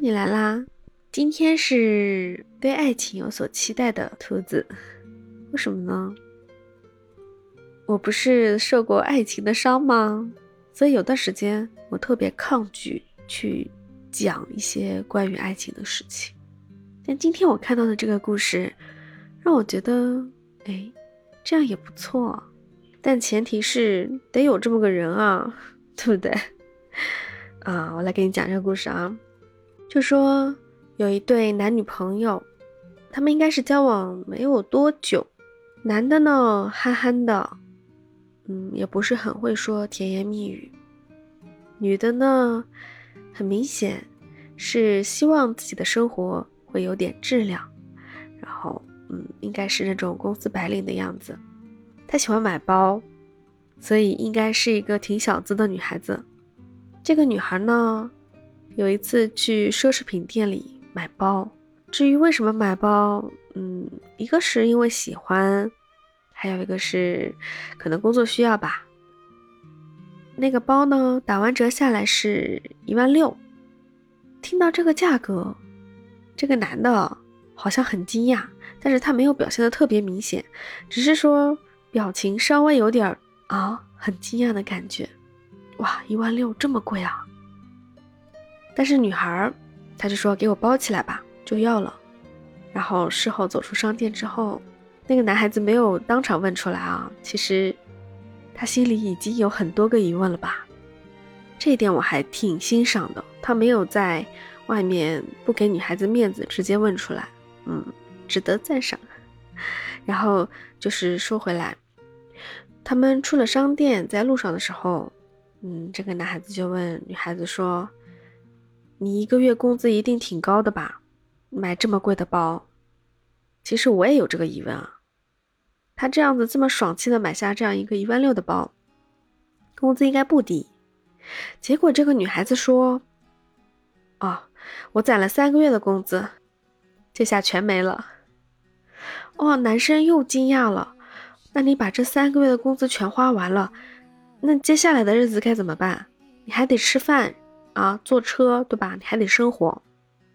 你来啦！今天是对爱情有所期待的兔子，为什么呢？我不是受过爱情的伤吗？所以有段时间我特别抗拒去讲一些关于爱情的事情。但今天我看到的这个故事让我觉得这样也不错，但前提是得有这么个人啊，对不对？啊，我来给你讲这个故事啊。就说有一对男女朋友，他们应该是交往没有多久，男的呢憨憨的，也不是很会说甜言蜜语，女的呢很明显是希望自己的生活会有点质量，然后应该是那种公司白领的样子。她喜欢买包，所以应该是一个挺小资的女孩子。这个女孩呢，有一次去奢侈品店里买包，至于为什么买包，一个是因为喜欢，还有一个是可能工作需要吧。那个包呢，打完折下来是16000。听到这个价格，这个男的好像很惊讶，但是他没有表现得特别明显，只是说表情稍微有点很惊讶的感觉。哇，16000这么贵啊！但是女孩她就说给我包起来吧，就要了。然后事后走出商店之后，那个男孩子没有当场问出来啊，其实他心里已经有很多个疑问了吧。这一点我还挺欣赏的，他没有在外面不给女孩子面子直接问出来，值得赞赏。然后就是说回来，他们出了商店，在路上的时候，这个男孩子就问女孩子说，你一个月工资一定挺高的吧，买这么贵的包。其实我也有这个疑问啊，他这样子这么爽气的买下这样一个16000的包，工资应该不低。结果这个女孩子说，我攒了3个月的工资，这下全没了。男生又惊讶了，那你把这3个月的工资全花完了，那接下来的日子该怎么办？你还得吃饭啊，坐车，对吧？你还得生活。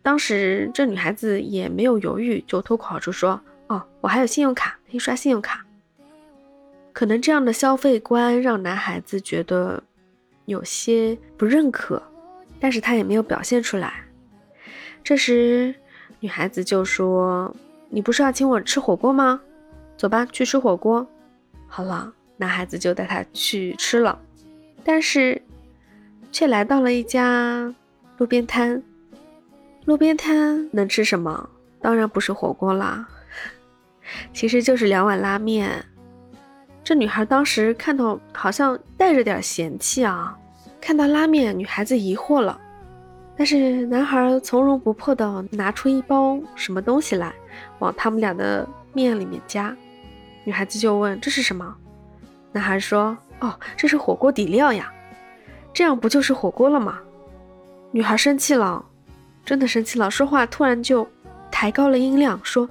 当时这女孩子也没有犹豫，就脱口而出说，我还有信用卡，可以刷信用卡。可能这样的消费观让男孩子觉得有些不认可，但是他也没有表现出来。这时女孩子就说，你不是要请我吃火锅吗？走吧，去吃火锅。好了，男孩子就带她去吃了，但是却来到了一家路边摊。路边摊能吃什么？当然不是火锅啦，其实就是2碗拉面。这女孩当时看到好像带着点嫌弃啊，看到拉面女孩子疑惑了，但是男孩从容不迫地拿出一包什么东西来，往他们俩的面里面加。女孩子就问，这是什么？男孩说，这是火锅底料呀，这样不就是火锅了吗？女孩生气了，真的生气了，说话突然就抬高了音量，说，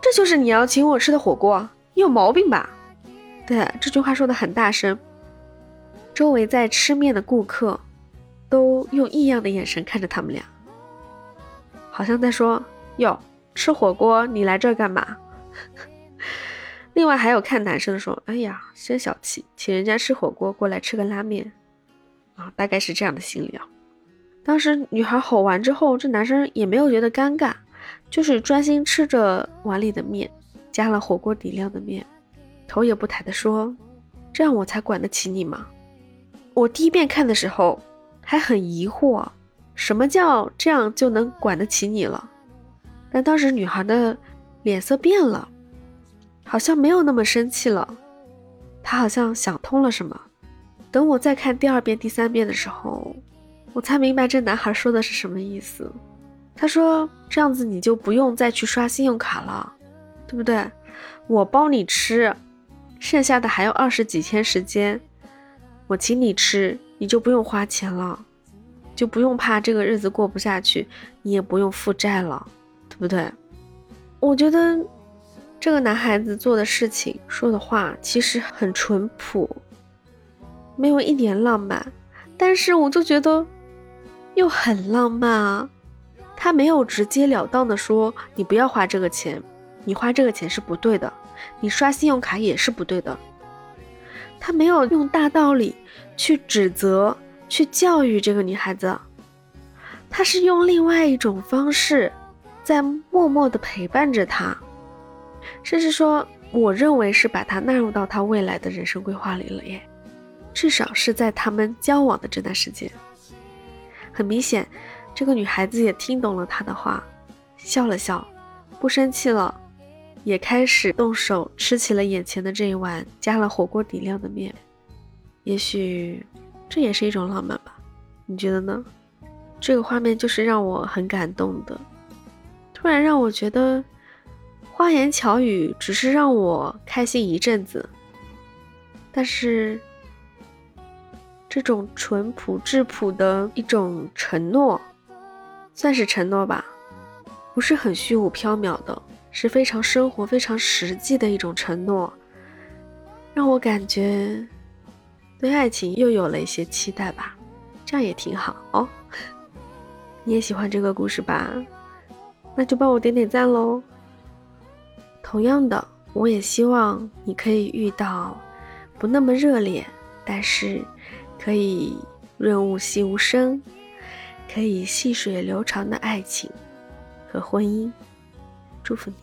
这就是你要请我吃的火锅，你有毛病吧？对，这句话说得很大声，周围在吃面的顾客都用异样的眼神看着他们俩，好像在说，哟，吃火锅你来这儿干嘛？另外还有看男生的说，哎呀，真小气，请人家吃火锅过来吃个拉面啊，大概是这样的心理啊。当时女孩吼完之后，这男生也没有觉得尴尬，就是专心吃着碗里的面，加了火锅底料的面，头也不抬地说，这样我才管得起你吗？我第一遍看的时候还很疑惑，什么叫这样就能管得起你了？但当时女孩的脸色变了，好像没有那么生气了，她好像想通了什么。等我再看第2遍、第3遍的时候，我才明白这男孩说的是什么意思。他说，这样子你就不用再去刷信用卡了，对不对？我包你吃，剩下的还有20几天时间，我请你吃，你就不用花钱了，就不用怕这个日子过不下去，你也不用负债了，对不对？我觉得这个男孩子做的事情、说的话其实很淳朴，没有一点浪漫，但是我就觉得又很浪漫啊，他没有直截了当的说你不要花这个钱，你花这个钱是不对的，你刷信用卡也是不对的。他没有用大道理去指责去教育这个女孩子，他是用另外一种方式在默默地陪伴着她，甚至说我认为是把她纳入到她未来的人生规划里了耶，至少是在他们交往的这段时间。很明显这个女孩子也听懂了他的话，笑了笑，不生气了，也开始动手吃起了眼前的这一碗加了火锅底料的面。也许这也是一种浪漫吧，你觉得呢？这个画面就是让我很感动的，突然让我觉得花言巧语只是让我开心一阵子，但是这种淳朴质朴的一种承诺，算是承诺吧，不是很虚无缥缈的，是非常生活非常实际的一种承诺，让我感觉对爱情又有了一些期待吧，这样也挺好哦。你也喜欢这个故事吧？那就帮我点点赞咯。同样的，我也希望你可以遇到不那么热烈，但是可以润物细无声，可以细水流长的爱情和婚姻，祝福你。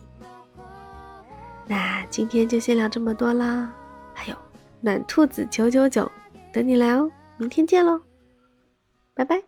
那今天就先聊这么多啦，还有暖兔子999等你来哦，明天见咯，拜拜。